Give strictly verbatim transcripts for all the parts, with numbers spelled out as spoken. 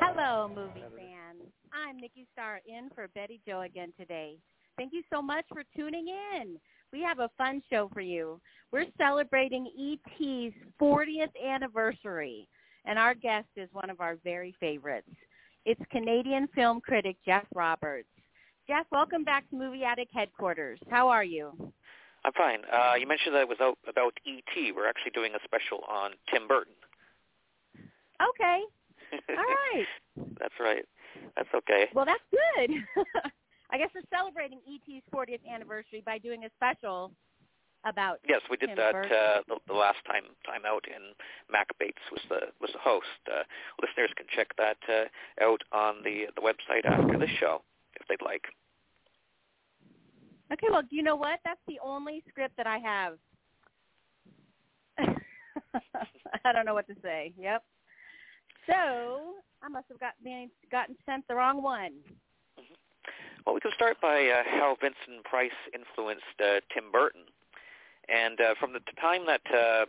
Hello, movie fans. I'm Nikki Starr in for Betty Jo again today. Thank you so much for tuning in. We have a fun show for you. We're celebrating E T's fortieth anniversary, and our guest is one of our very favorites. It's Canadian film critic Geoff Roberts. Geoff, welcome back to Movie Addict Headquarters. How are you? I'm fine. Uh, you mentioned that it was out about E T. We're actually doing a special on Tim Burton. Okay. All right. That's right. That's okay. Well, that's good. I guess we're celebrating E T's fortieth anniversary by doing a special about yes, we did Tim that uh, the, the last time time out, and Mac Bates was the was the host. Uh, listeners can check that uh, out on the the website after this show if they'd like. Okay, well, you know what? That's the only script that I have. I don't know what to say. Yep. So I must have got gotten sent the wrong one. Well, we can start by uh, how Vincent Price influenced uh, Tim Burton. And uh, from the time that uh,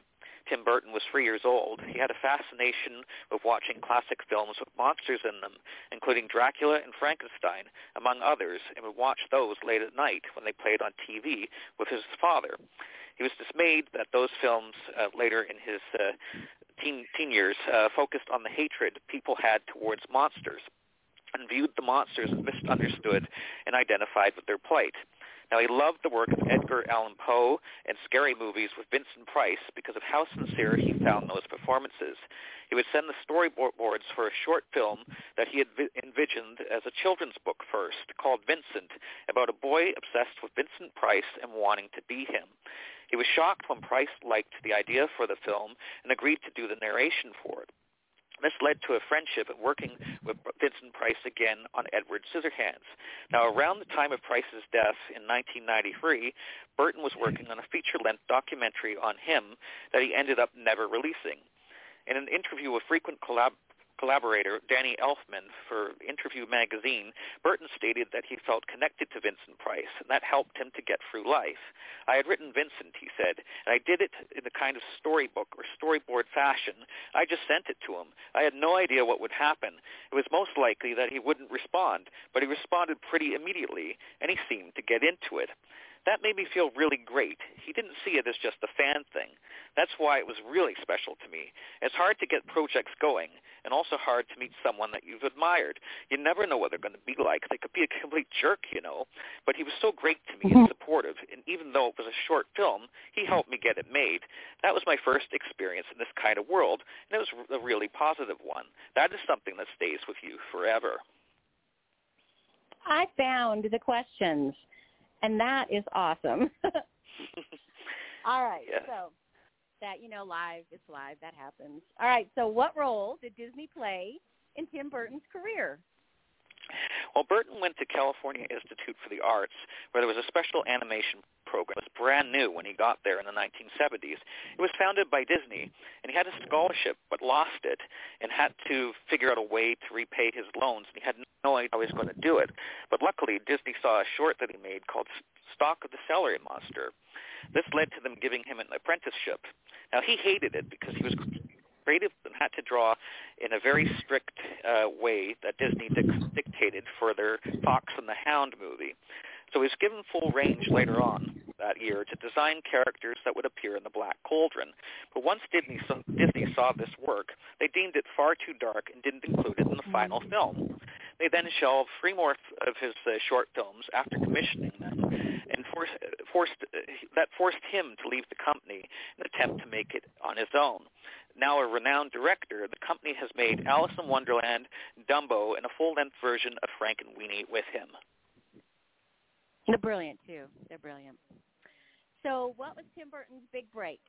Tim Burton was three years old, he had a fascination with watching classic films with monsters in them, including Dracula and Frankenstein, among others, and would watch those late at night when they played on T V with his father. He was dismayed that those films uh, later in his uh, teen, teen years uh, focused on the hatred people had towards monsters, and viewed the monsters as misunderstood and identified with their plight. Now, he loved the work of Edgar Allan Poe and scary movies with Vincent Price because of how sincere he found those performances. He would send the storyboards for a short film that he had envisioned as a children's book first, called Vincent, about a boy obsessed with Vincent Price and wanting to be him. He was shocked when Price liked the idea for the film and agreed to do the narration for it. This led to a friendship and working with Vincent Price again on Edward Scissorhands. Now, around the time of Price's death in nineteen ninety-three, Burton was working on a feature-length documentary on him that he ended up never releasing. In an interview with frequent collab- collaborator Danny Elfman for Interview Magazine, Burton stated that he felt connected to Vincent Price, and that helped him to get through life. I had written Vincent, he said, and I did it in the kind of storybook or storyboard fashion. I just sent it to him. I had no idea what would happen. It was most likely that he wouldn't respond, but he responded pretty immediately, and he seemed to get into it. That made me feel really great. He didn't see it as just a fan thing. That's why it was really special to me. It's hard to get projects going, and also hard to meet someone that you've admired. You never know what they're going to be like. They could be a complete jerk, you know. But he was so great to me and supportive, and even though it was a short film, he helped me get it made. That was my first experience in this kind of world, and it was a really positive one. That is something that stays with you forever. I found the questions. And that is awesome. All right. Yeah. So that, you know, live, it's live. That happens. All right. So what role did Disney play in Tim Burton's career? Well, Burton went to California Institute for the Arts, where there was a special animation program. It was brand new when he got there in the nineteen seventies. It was founded by Disney, and he had a scholarship but lost it and had to figure out a way to repay his loans. He had no idea how he was going to do it. But luckily, Disney saw a short that he made called Stock of the Celery Monster. This led to them giving him an apprenticeship. Now, he hated it because he was creative and had to draw in a very strict uh, way that Disney dic- dictated for their Fox and the Hound movie. So he was given full range later on that year to design characters that would appear in The Black Cauldron. But once Disney saw, Disney saw this work, they deemed it far too dark and didn't include it in the final film. They then shelved three more of his uh, short films after commissioning them, and forced, forced uh, that forced him to leave the company in an attempt to make it on his own. Now a renowned director, the company has made Alice in Wonderland, Dumbo, and a full-length version of Frankenweenie with him. They're brilliant, too. They're brilliant. So what was Tim Burton's big break?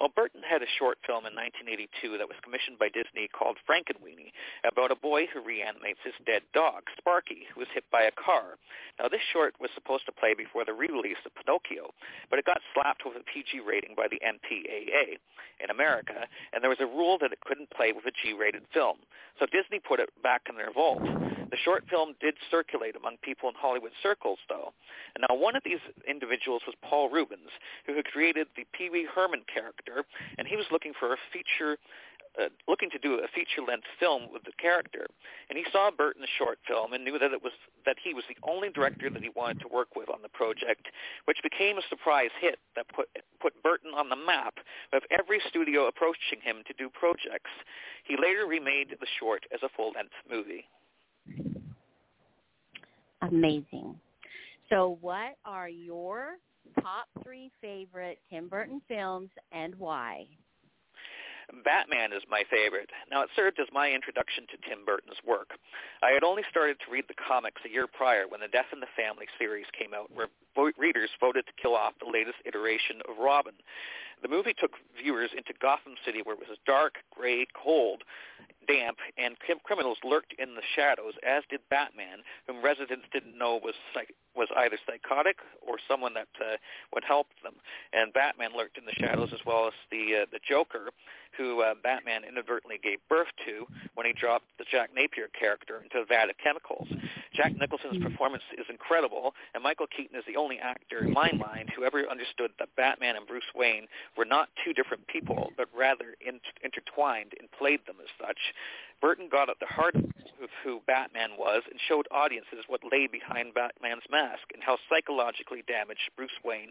Well, Burton had a short film in nineteen eighty-two that was commissioned by Disney called Frankenweenie, about a boy who reanimates his dead dog, Sparky, who was hit by a car. Now, this short was supposed to play before the re-release of Pinocchio, but it got slapped with a P G rating by the M P A A in America, and there was a rule that it couldn't play with a G-rated film. So Disney put it back in their vault. The short film did circulate among people in Hollywood circles, though. And now, one of these individuals was Paul Rubens, who had created the Pee-wee Herman character, and he was looking for a feature, uh, looking to do a feature-length film with the character. And he saw Burton's short film and knew that it was that he was the only director that he wanted to work with on the project, which became a surprise hit that put put Burton on the map of every studio approaching him to do projects. He later remade the short as a full-length movie. Amazing. So what are your top three favorite Tim Burton films and why? Batman is my favorite. Now, it served as my introduction to Tim Burton's work. I had only started to read the comics a year prior when the Death in the Family series came out, where readers voted to kill off the latest iteration of Robin. The movie took viewers into Gotham City, where it was dark, gray, cold, damp, and criminals lurked in the shadows, as did Batman, whom residents didn't know was psych- was either psychotic or someone that uh, would help them. And Batman lurked in the shadows, as well as the uh, the Joker, who uh, Batman inadvertently gave birth to when he dropped the Jack Napier character into a vat of chemicals. Jack Nicholson's performance is incredible, and Michael Keaton is the only actor in my mind who ever understood that Batman and Bruce Wayne were not two different people, but rather in- intertwined and played them as such. Burton got at the heart of who Batman was and showed audiences what lay behind Batman's mask and how psychologically damaged Bruce Wayne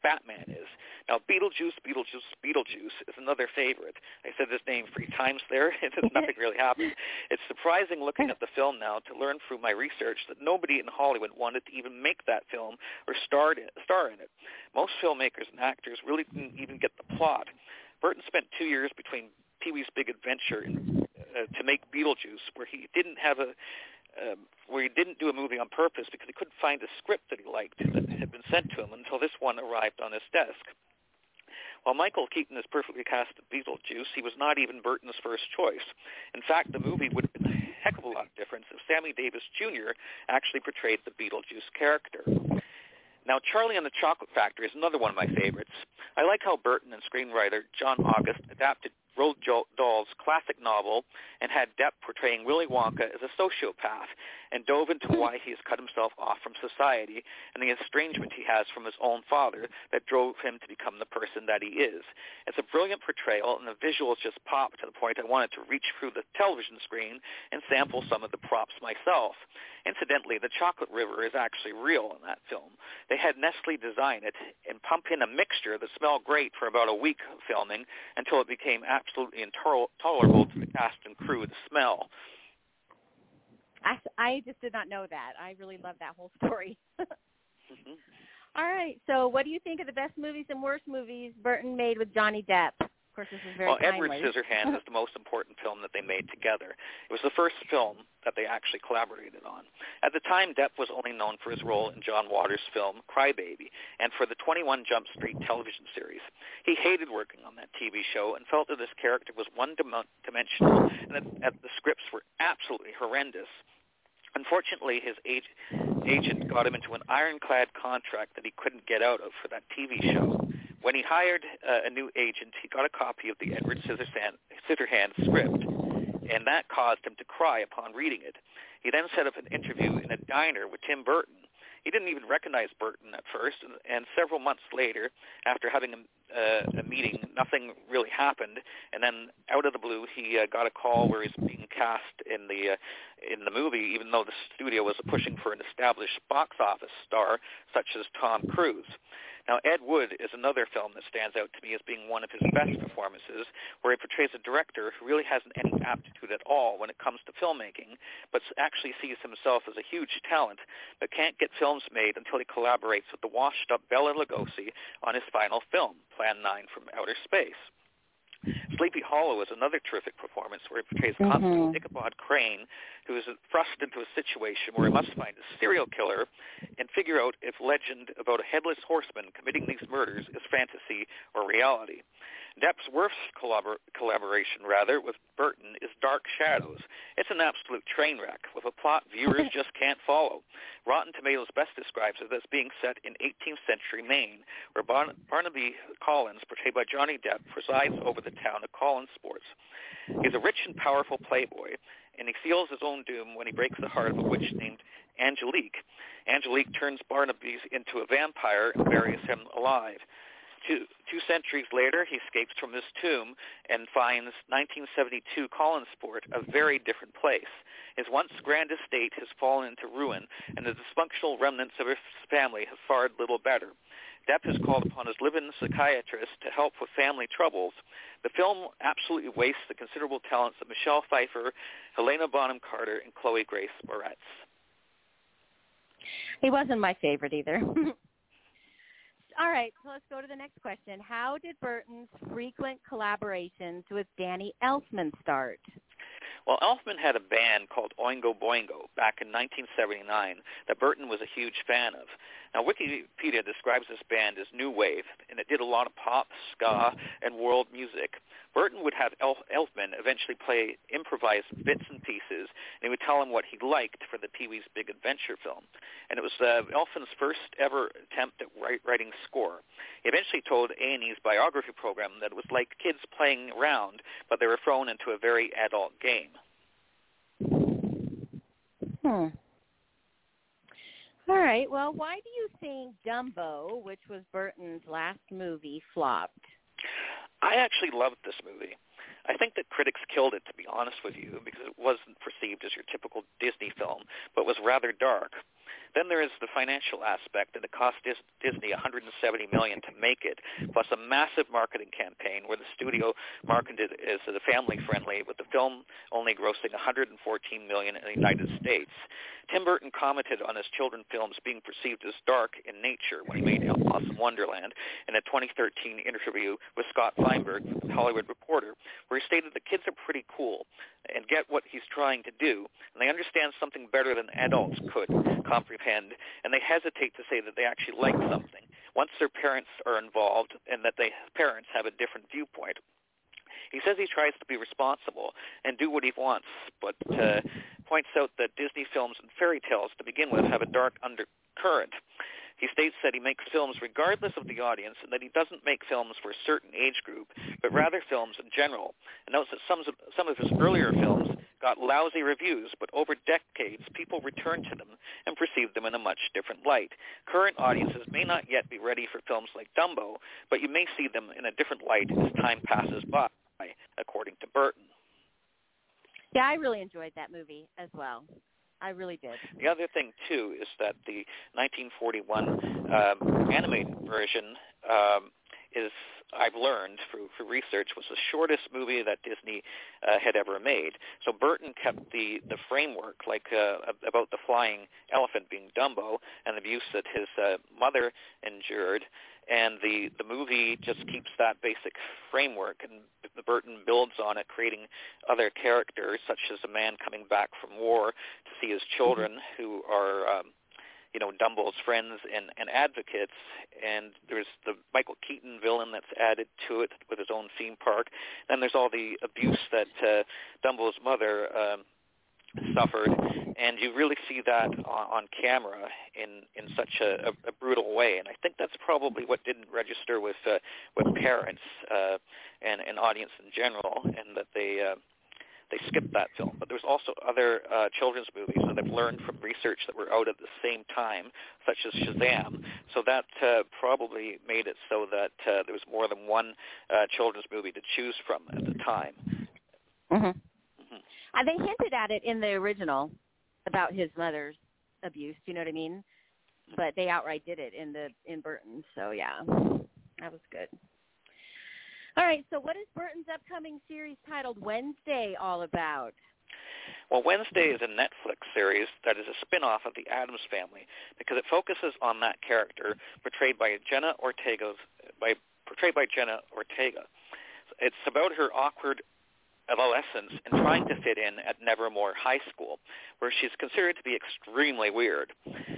Batman is. Now, Beetlejuice, Beetlejuice, Beetlejuice is another favorite. I said this name three times there, and nothing really happened. It's surprising looking at the film now to learn through my research that nobody in Hollywood wanted to even make that film or star in it. Most filmmakers and actors really didn't even get the plot. Burton spent two years between Pee-wee's Big Adventure and, uh, to make Beetlejuice, where he didn't have a uh, where he didn't do a movie on purpose because he couldn't find a script that he liked that had been sent to him until this one arrived on his desk. While Michael Keaton is perfectly cast as Beetlejuice, he was not even Burton's first choice. In fact, the movie would have been a heck of a lot different if Sammy Davis Junior actually portrayed the Beetlejuice character. Now, Charlie and the Chocolate Factory is another one of my favorites. I like how Burton and screenwriter John August adapted Roald Dahl's classic novel and had Depp portraying Willy Wonka as a sociopath, and dove into why he has cut himself off from society and the estrangement he has from his own father that drove him to become the person that he is. It's a brilliant portrayal, and the visuals just pop to the point I wanted to reach through the television screen and sample some of the props myself. Incidentally, the chocolate river is actually real in that film. They had Nestle design it and pump in a mixture that smelled great for about a week of filming until it became absolutely intolerable to the cast and crew, the smell. I, I just did not know that. I really love that whole story. Mm-hmm. All right. So what do you think of the best movies and worst movies Burton made with Johnny Depp? Of course, this is very well, timely. Edward Scissorhands is the most important film that they made together. It was the first film that they actually collaborated on. At the time, Depp was only known for his role in John Waters' film Crybaby and for the twenty-one Jump Street television series. He hated working on that T V show and felt that his character was one-dimensional and that, that the scripts were absolutely horrendous. Unfortunately, his age, agent got him into an ironclad contract that he couldn't get out of for that T V show. When he hired uh, a new agent, he got a copy of the Edward Scissorhands script, and that caused him to cry upon reading it. He then set up an interview in a diner with Tim Burton. He didn't even recognize Burton at first, and, and several months later, after having a, uh, a meeting, nothing really happened. And then, out of the blue, he uh, got a call where he's being cast in the uh, in the movie, even though the studio was pushing for an established box office star such as Tom Cruise. Now, Ed Wood is another film that stands out to me as being one of his best performances, where he portrays a director who really hasn't any aptitude at all when it comes to filmmaking, but actually sees himself as a huge talent, but can't get films made until he collaborates with the washed-up Bela Lugosi on his final film, Plan nine from Outer Space. Sleepy Hollow is another terrific performance where he portrays mm-hmm. Constable Ichabod Crane, who is thrust into a situation where he must find a serial killer and figure out if legend about a headless horseman committing these murders is fantasy or reality. Depp's worst collabor- collaboration, rather, with Burton is Dark Shadows. It's an absolute train wreck with a plot viewers just can't follow. Rotten Tomatoes best describes it as being set in eighteenth century Maine, where bon- Barnaby Collins, portrayed by Johnny Depp, presides over the town of Collinsport. He's a rich and powerful playboy, and he seals his own doom when he breaks the heart of a witch named Angelique. Angelique turns Barnaby into a vampire and buries him alive. Two, two centuries later, he escapes from his tomb and finds nineteen seventy-two Collinsport a very different place. His once grand estate has fallen into ruin, and the dysfunctional remnants of his family have fared little better. Depp has called upon his live-in psychiatrist to help with family troubles. The film absolutely wastes the considerable talents of Michelle Pfeiffer, Helena Bonham Carter, and Chloe Grace Moretz. He wasn't my favorite either. All right, so let's go to the next question. How did Burton's frequent collaborations with Danny Elfman start? Well, Elfman had a band called Oingo Boingo back in nineteen seventy-nine that Burton was a huge fan of. Now, Wikipedia describes this band as new wave, and it did a lot of pop, ska, and world music. Burton would have Elf- Elfman eventually play improvised bits and pieces, and he would tell him what he liked for the Pee-wee's Big Adventure film. And it was uh, Elfman's first ever attempt at write- writing score. He eventually told A and E's biography program that it was like kids playing around, but they were thrown into a very adult game. Hmm. All right. Well, why do you think Dumbo, which was Burton's last movie, flopped? I actually loved this movie. I think that critics killed it, to be honest with you, because it wasn't perceived as your typical Disney film, but was rather dark. Then there is the financial aspect, and it cost Disney one hundred seventy million dollars to make it, plus a massive marketing campaign where the studio marketed it as family-friendly, with the film only grossing one hundred fourteen million dollars in the United States. Tim Burton commented on his children's films being perceived as dark in nature when he made Alice in Wonderland in a twenty thirteen interview with Scott Feinberg, the Hollywood Reporter, where he stated the kids are pretty cool and get what he's trying to do, and they understand something better than adults could comprehend, and they hesitate to say that they actually like something once their parents are involved and that their parents have a different viewpoint. He says he tries to be responsible and do what he wants, but uh, points out that Disney films and fairy tales, to begin with, have a dark undercurrent. He states that he makes films regardless of the audience and that he doesn't make films for a certain age group, but rather films in general, and notes that some of, some of his earlier films got lousy reviews, but over decades, people returned to them and perceived them in a much different light. Current audiences may not yet be ready for films like Dumbo, but you may see them in a different light as time passes by, according to Burton. Yeah, I really enjoyed that movie as well. I really did. The other thing, too, is that the nineteen forty-one um, animated version um, is, I've learned through, through research, was the shortest movie that Disney uh, had ever made. So Burton kept the, the framework, like uh, about the flying elephant being Dumbo and the abuse that his uh, mother endured. And the, the movie just keeps that basic framework, and the Burton builds on it, creating other characters, such as a man coming back from war to see his children, who are um, you know, Dumbo's friends and, and advocates. And there's the Michael Keaton villain that's added to it with his own theme park. And there's all the abuse that uh, Dumbo's mother um, suffered. And you really see that on, on camera in, in such a, a brutal way. And I think that's probably what didn't register with uh, with parents uh, and an audience in general, and that they uh, they skipped that film. But there's also other uh, children's movies that I've learned from research that were out at the same time, such as Shazam. So that uh, probably made it so that uh, there was more than one uh, children's movie to choose from at the time. Mm-hmm. Mm-hmm. Uh, they hinted at it in the original about his mother's abuse, you know what I mean? But they outright did it in the in Burton, so yeah, that was good. All right, so what is Burton's upcoming series titled Wednesday all about? Well, Wednesday is a Netflix series that is a spin-off of the Addams Family because it focuses on that character portrayed by Jenna Ortega, by portrayed by Jenna Ortega. It's about her awkward adolescence and trying to fit in at Nevermore High School, where she's considered to be extremely weird.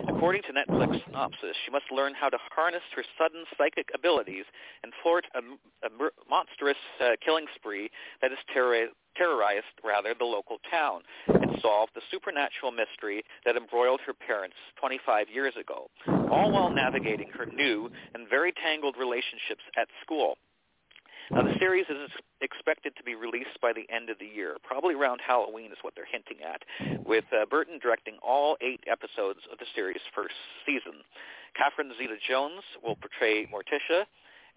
According to Netflix synopsis, she must learn how to harness her sudden psychic abilities and thwart a, a monstrous uh, killing spree that has terrorized, terrorized rather the local town, and solve the supernatural mystery that embroiled her parents twenty-five years ago, all while navigating her new and very tangled relationships at school. Now, the series is expected to be released by the end of the year, probably around Halloween is what they're hinting at, with uh, Burton directing all eight episodes of the series' first season. Catherine Zeta-Jones will portray Morticia.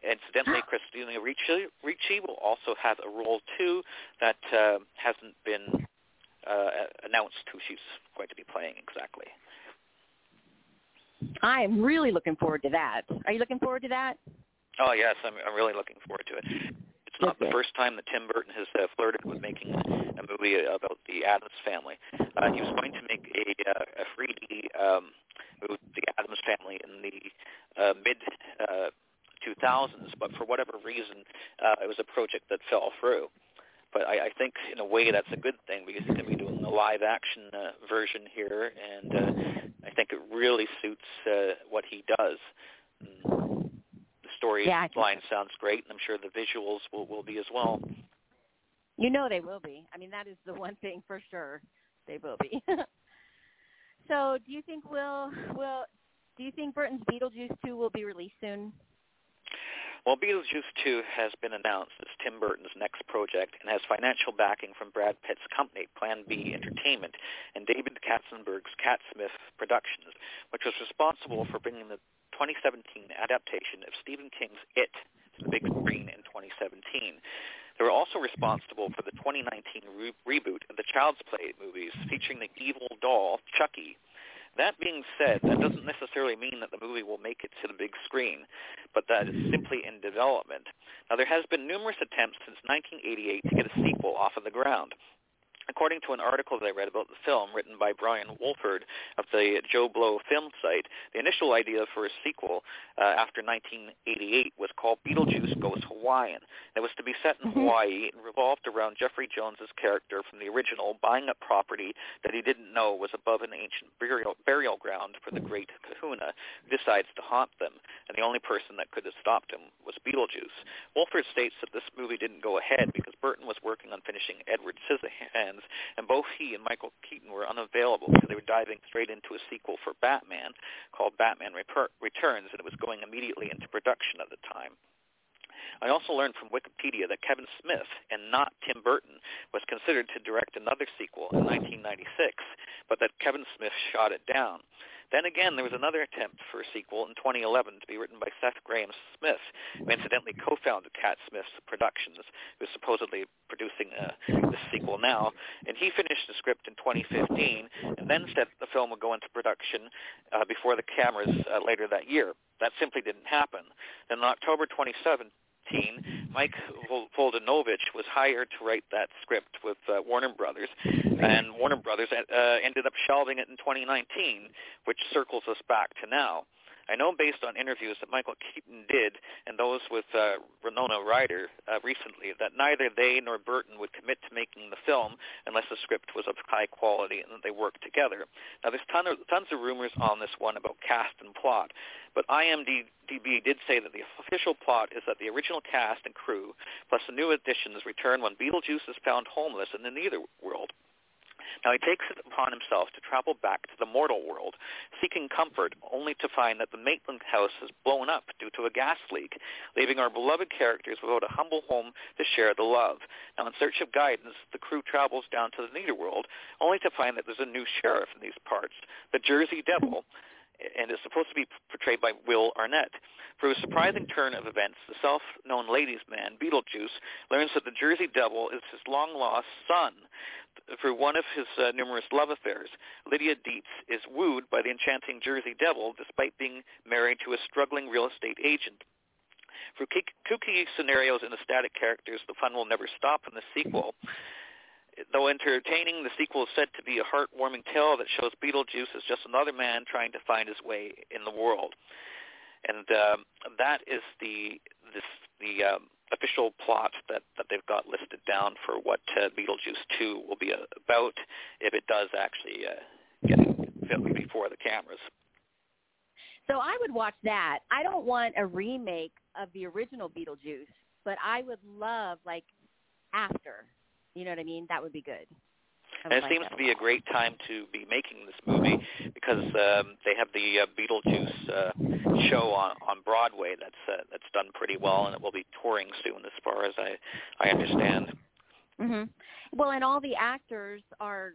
Incidentally, Christina Ricci, Ricci will also have a role, too, that uh, hasn't been uh, announced who she's going to be playing exactly. I am really looking forward to that. Are you looking forward to that? Oh, yes, I'm, I'm really looking forward to it. It's not okay. The first time that Tim Burton has uh, flirted with making a movie about the Addams Family. Uh, he was going to make a, a three D um, movie, The Addams Family, in the uh, mid uh two thousands, but for whatever reason, uh, it was a project that fell through. But I, I think, in a way, that's a good thing, because he's going to be doing a live-action uh, version here, and uh, I think it really suits uh, what he does. And the story yeah, line sounds great, and I'm sure the visuals will, will be as well. You know they will be. I mean, that is the one thing for sure. They will be. So do you think we'll, we'll, do you think Burton's Beetlejuice two will be released soon? Well, Beetlejuice two has been announced as Tim Burton's next project and has financial backing from Brad Pitt's company, Plan B Entertainment, and David Katzenberg's Catsmith Productions, which was responsible for bringing the twenty seventeen adaptation of Stephen King's It to the big screen in twenty seventeen. They were also responsible for the twenty nineteen re- reboot of the Child's Play movies featuring the evil doll, Chucky. That being said, that doesn't necessarily mean that the movie will make it to the big screen, but that is simply in development. Now, there has been numerous attempts since nineteen eighty-eight to get a sequel off of the ground. According to an article that I read about the film written by Brian Wolford of the Joe Blow film site, the initial idea for a sequel uh, after nineteen eighty-eight was called Beetlejuice Goes Hawaiian. It was to be set in Hawaii and revolved around Jeffrey Jones's character from the original buying up property that he didn't know was above an ancient burial, burial ground for the great kahuna, who decides to haunt them, and the only person that could have stopped him was Beetlejuice. Wolford states that this movie didn't go ahead because Burton was working on finishing Edward Scissorhands, and both he and Michael Keaton were unavailable because they were diving straight into a sequel for Batman called Batman Reper- Returns, and it was going immediately into production at the time. I also learned from Wikipedia that Kevin Smith, and not Tim Burton, was considered to direct another sequel in nineteen ninety-six, but that Kevin Smith shot it down. Then again, there was another attempt for a sequel in twenty eleven to be written by Seth Graham Smith, who incidentally co-founded Cat Smith's Productions, who is supposedly producing uh, this sequel now. And he finished the script in twenty fifteen and then said the film would go into production uh, before the cameras uh, later that year. That simply didn't happen. Then on October twenty-seventh, Mike Voldanovich was hired to write that script with uh, Warner Brothers, and Warner Brothers uh, ended up shelving it in twenty nineteen, which circles us back to now. I know based on interviews that Michael Keaton did and those with uh, Renona Ryder uh, recently that neither they nor Burton would commit to making the film unless the script was of high quality and that they worked together. Now, there's ton of, tons of rumors on this one about cast and plot, but IMDb did say that the official plot is that the original cast and crew plus the new additions return when Beetlejuice is found homeless in the netherworld. Now, he takes it upon himself to travel back to the mortal world, seeking comfort, only to find that the Maitland house has blown up due to a gas leak, leaving our beloved characters without a humble home to share the love. Now, in search of guidance, the crew travels down to the netherworld, only to find that there's a new sheriff in these parts, the Jersey Devil, and is supposed to be portrayed by Will Arnett. Through a surprising turn of events, the self-known ladies' man, Beetlejuice, learns that the Jersey Devil is his long-lost son. Through one of his uh, numerous love affairs, Lydia Dietz is wooed by the enchanting Jersey Devil despite being married to a struggling real estate agent. Through kooky scenarios and ecstatic characters, the fun will never stop in the sequel. Though entertaining, the sequel is said to be a heartwarming tale that shows Beetlejuice is just another man trying to find his way in the world. And um, that is the this, the um, official plot that, that they've got listed down for what uh, Beetlejuice two will be about, if it does actually uh, get filmed before the cameras. So I would watch that. I don't want a remake of the original Beetlejuice, but I would love, like, after. You know what I mean? That would be good. And it like seems to be a great time to be making this movie because um, they have the uh, Beetlejuice uh, show on, on Broadway that's uh, that's done pretty well, and it will be touring soon as far as I, I understand. Mm-hmm. Well, and all the actors are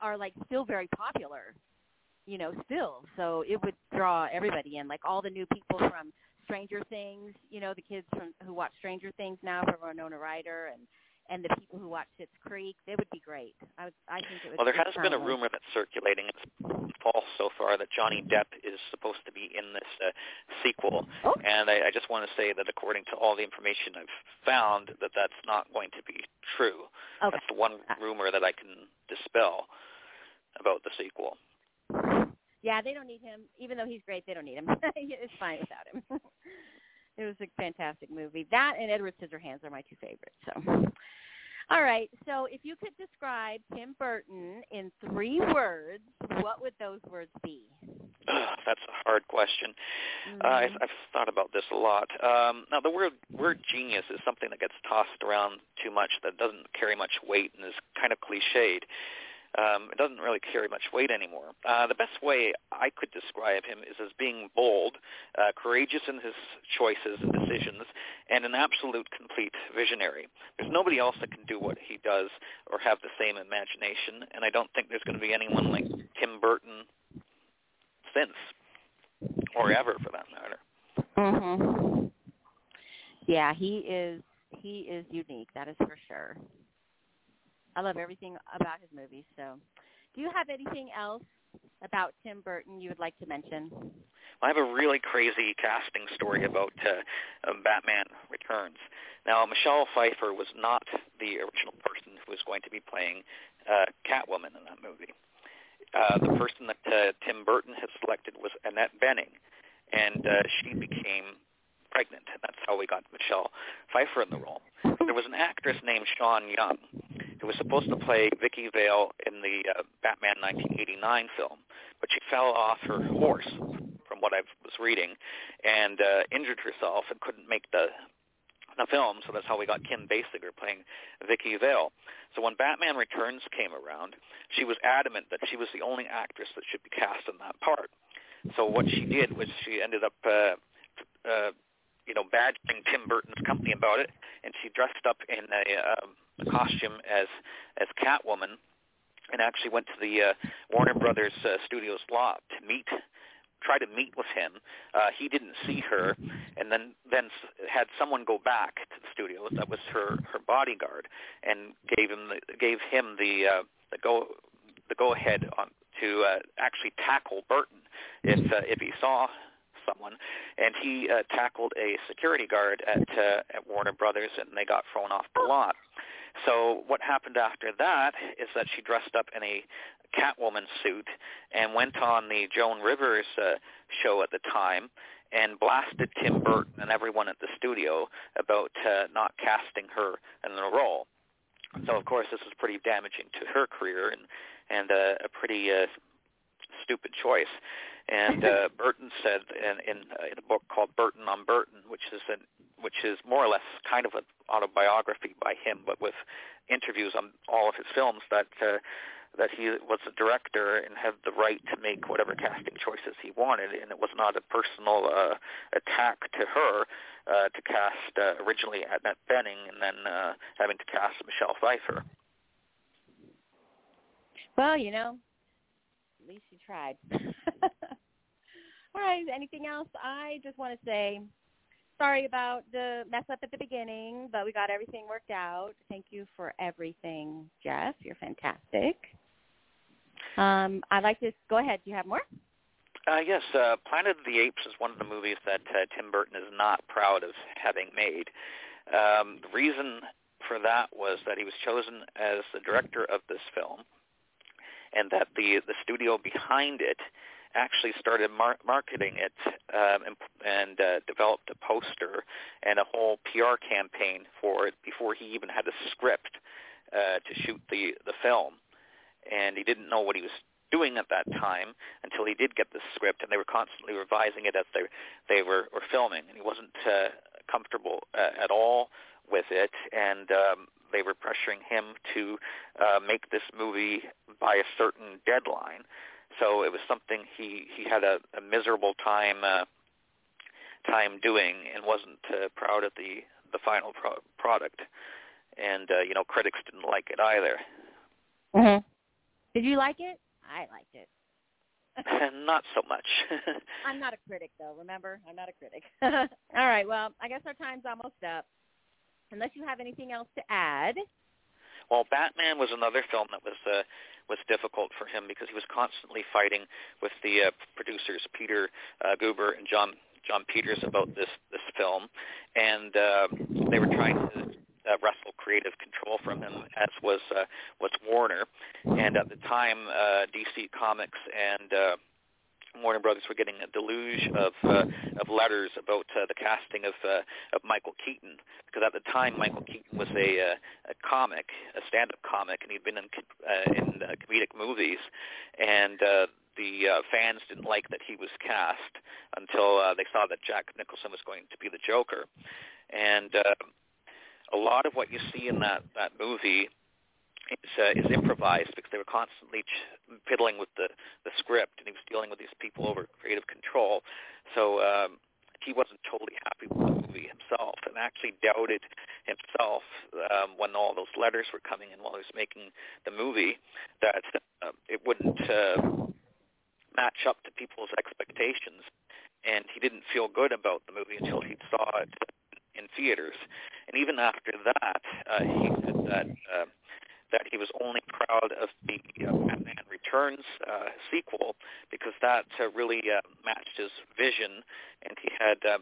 are, like, still very popular, you know, still. So it would draw everybody in, like all the new people from Stranger Things, you know, the kids from who watch Stranger Things now from Winona Ryder and and the people who watch Schitt's Creek. They would be great. I, would, I think it would. Well, there has been a rumor that's circulating. It's false so far that Johnny Depp is supposed to be in this uh, sequel. Oh. And I, I just want to say that according to all the information I've found, that that's not going to be true. Okay. That's the one rumor that I can dispel about the sequel. Yeah, they don't need him. Even though he's great, they don't need him. It's fine without him. It was a fantastic movie. That and Edward Scissorhands are my two favorites. So, all right. So if you could describe Tim Burton in three words, what would those words be? That's a hard question. Mm-hmm. Uh, I've, I've thought about this a lot. Um, now, the word word genius is something that gets tossed around too much, that doesn't carry much weight and is kind of cliched. Um, it doesn't really carry much weight anymore. Uh, the best way I could describe him is as being bold, uh, courageous in his choices and decisions, and an absolute complete visionary. There's nobody else that can do what he does or have the same imagination, and I don't think there's going to be anyone like Tim Burton since, or ever for that matter. Mm-hmm. Yeah, he is, he is unique, that is for sure. I love everything about his movies. So, do you have anything else about Tim Burton you would like to mention? I have a really crazy casting story about uh, Batman Returns. Now, Michelle Pfeiffer was not the original person who was going to be playing uh, Catwoman in that movie. Uh, the person that uh, Tim Burton had selected was Annette Bening, and uh, she became pregnant, and that's how we got Michelle Pfeiffer in the role. There was an actress named Sean Young who was supposed to play Vicki Vale in the uh, Batman nineteen eighty-nine film, but she fell off her horse, from what I was reading, and uh, injured herself and couldn't make the, the film, so that's how we got Kim Basinger playing Vicki Vale. So when Batman Returns came around, she was adamant that she was the only actress that should be cast in that part. So what she did was she ended up uh, uh, you know, badgering Tim Burton's company about it, and she dressed up in a... Um, costume as as Catwoman, and actually went to the uh, Warner Brothers uh, Studios lot to meet, try to meet with him. Uh, he didn't see her, and then then had someone go back to the studio. That was her, her bodyguard, and gave him the, gave him the uh, the go the go ahead on to uh, actually tackle Burton if uh, if he saw someone, and he uh, tackled a security guard at uh, at Warner Brothers, and they got thrown off the lot. So what happened after that is that she dressed up in a Catwoman suit and went on the Joan Rivers uh, show at the time and blasted Tim Burton and everyone at the studio about uh, not casting her in the role. So, of course, this was pretty damaging to her career and, and uh, a pretty uh, stupid choice. And uh, Burton said in, in, uh, in a book called Burton on Burton, which is an, which is more or less kind of an autobiography by him, but with interviews on all of his films, that uh, that he was a director and had the right to make whatever casting choices he wanted, and it was not a personal uh, attack to her uh, to cast uh, originally Annette Bening and then uh, having to cast Michelle Pfeiffer. Well, you know, at least she tried. All right, anything else? I just want to say sorry about the mess up at the beginning, but we got everything worked out. Thank you for everything, Geoff. You're fantastic. Um, I'd like to go ahead. Do you have more? Uh, yes, uh, Planet of the Apes is one of the movies that uh, Tim Burton is not proud of having made. Um, the reason for that was that he was chosen as the director of this film and that the, the studio behind it actually started mar- marketing it um, and, and uh, developed a poster and a whole P R campaign for it before he even had a script uh, to shoot the, the film. And he didn't know what he was doing at that time until he did get the script, and they were constantly revising it as they they were, were filming, and he wasn't uh, comfortable uh, at all with it, and um, they were pressuring him to uh, make this movie by a certain deadline. So it was something he, he had a, a miserable time uh, time doing and wasn't uh, proud of the, the final pro- product. And, uh, you know, critics didn't like it either. Mm-hmm. Did you like it? I liked it. Not so much. I'm not a critic, though, remember? I'm not a critic. All right, well, I guess our time's almost up. Unless you have anything else to add. Well, Batman was another film that was uh, was difficult for him because he was constantly fighting with the uh, producers, Peter uh, Goober and John John Peters, about this, this film. And uh, they were trying to uh, wrestle creative control from him, as was, uh, was Warner. And at the time, uh, D C Comics and... Uh, Warner Brothers were getting a deluge of uh, of letters about uh, the casting of uh, of Michael Keaton, because at the time Michael Keaton was a, uh, a comic, a stand-up comic, and he'd been in uh, in uh, comedic movies, and uh, the uh, fans didn't like that he was cast until uh, they saw that Jack Nicholson was going to be the Joker, and uh, a lot of what you see in that that movie. Is, uh, is improvised because they were constantly ch- fiddling with the, the script, and he was dealing with these people over creative control. So um, he wasn't totally happy with the movie himself, and actually doubted himself um, when all those letters were coming in while he was making the movie that uh, it wouldn't uh, match up to people's expectations. And he didn't feel good about the movie until he saw it in theaters. And even after that, uh, he said that... Uh, that he was only proud of the uh, Batman Returns uh, sequel because that uh, really uh, matched his vision, and he had um,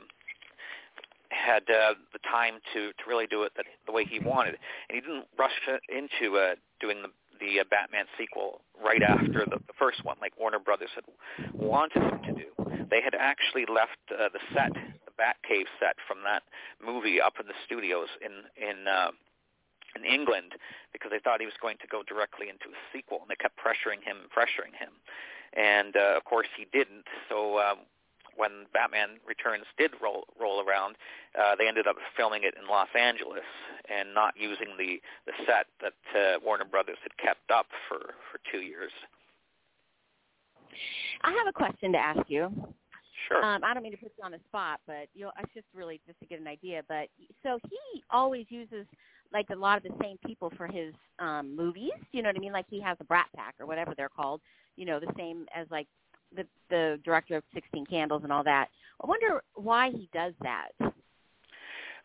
had uh, the time to, to really do it that, the way he wanted. And he didn't rush into uh, doing the, the uh, Batman sequel right after the, the first one, like Warner Brothers had wanted him to do. They had actually left uh, the set, the Batcave set from that movie up in the studios in... in uh, in England, because they thought he was going to go directly into a sequel, and they kept pressuring him and pressuring him. And, uh, of course, he didn't. So um, when Batman Returns did roll roll around, uh, they ended up filming it in Los Angeles and not using the, the set that uh, Warner Brothers had kept up for, for two years. I have a question to ask you. Sure. Um, I don't mean to put you on the spot, but you know, it's just really just to get an idea. But so he always uses like a lot of the same people for his um, movies. You know what I mean? Like he has the Brat Pack or whatever they're called. You know, the same as like the the director of Sixteen Candles and all that. I wonder why he does that.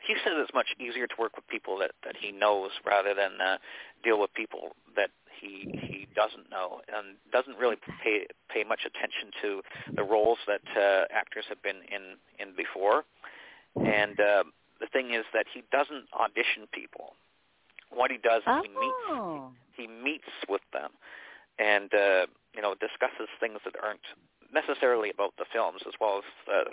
He says it's much easier to work with people that, that he knows rather than uh, deal with people that he he doesn't know, and doesn't really pay pay much attention to the roles that uh, actors have been in, in before. And uh, the thing is that he doesn't audition people. What he does is oh. he meets he meets with them, and uh, you know discusses things that aren't necessarily about the films, as well as uh,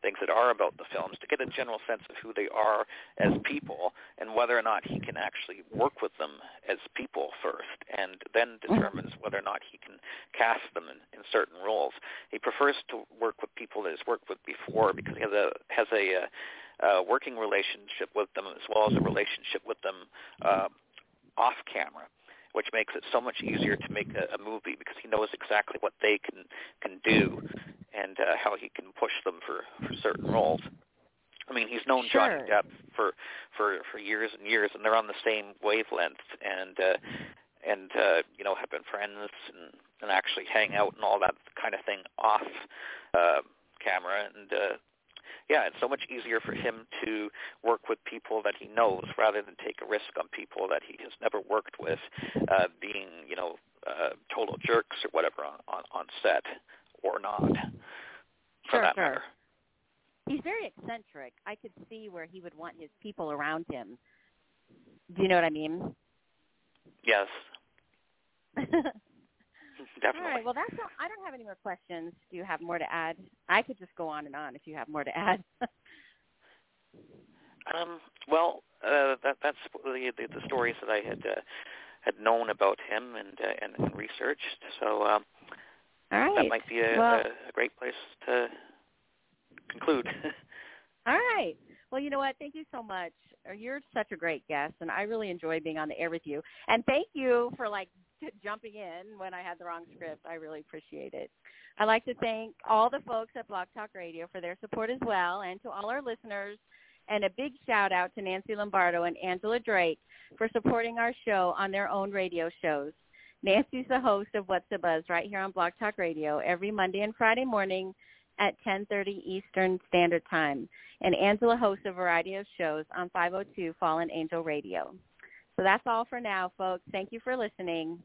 things that are about the films, to get a general sense of who they are as people and whether or not he can actually work with them as people first, and then determines whether or not he can cast them in, in certain roles. He prefers to work with people that he's worked with before because he has a, has a uh, uh, working relationship with them as well as a relationship with them uh, off camera, which makes it so much easier to make a, a movie because he knows exactly what they can can do and uh, how he can push them for, for certain roles. I mean, he's known sure. Johnny Depp for, for for years and years, and they're on the same wavelength, and uh, and uh, you know have been friends and, and actually hang out and all that kind of thing off uh, camera. And uh, yeah, it's so much easier for him to work with people that he knows rather than take a risk on people that he has never worked with uh, being, you know, uh, total jerks or whatever on, on, on set or not, for sure, that sure. matter. He's very eccentric. I could see where he would want his people around him. Do you know what I mean? Yes. Definitely. All right. Well, that's all. I don't have any more questions. Do you have more to add? I could just go on and on if you have more to add. um. Well, uh, that, that's the, the, the stories that I had uh, had known about him and uh, and, and researched. So um, all right. That might be a, well, a great place to conclude. All right. Well, you know what? Thank you so much. You're such a great guest, and I really enjoy being on the air with you. And thank you for, like, jumping in when I had the wrong script. I really appreciate it. I'd like to thank all the folks at Blog Talk Radio for their support as well, and to all our listeners, and a big shout-out to Nancy Lombardo and Angela Drake for supporting our show on their own radio shows. Nancy's the host of What's the Buzz right here on Blog Talk Radio every Monday and Friday morning at ten thirty Eastern Standard Time. And Angela hosts a variety of shows on five oh two Fallen Angel Radio. So that's all for now, folks. Thank you for listening.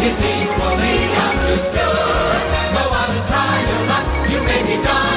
Is equally understood. Go out and try your luck. You may be done.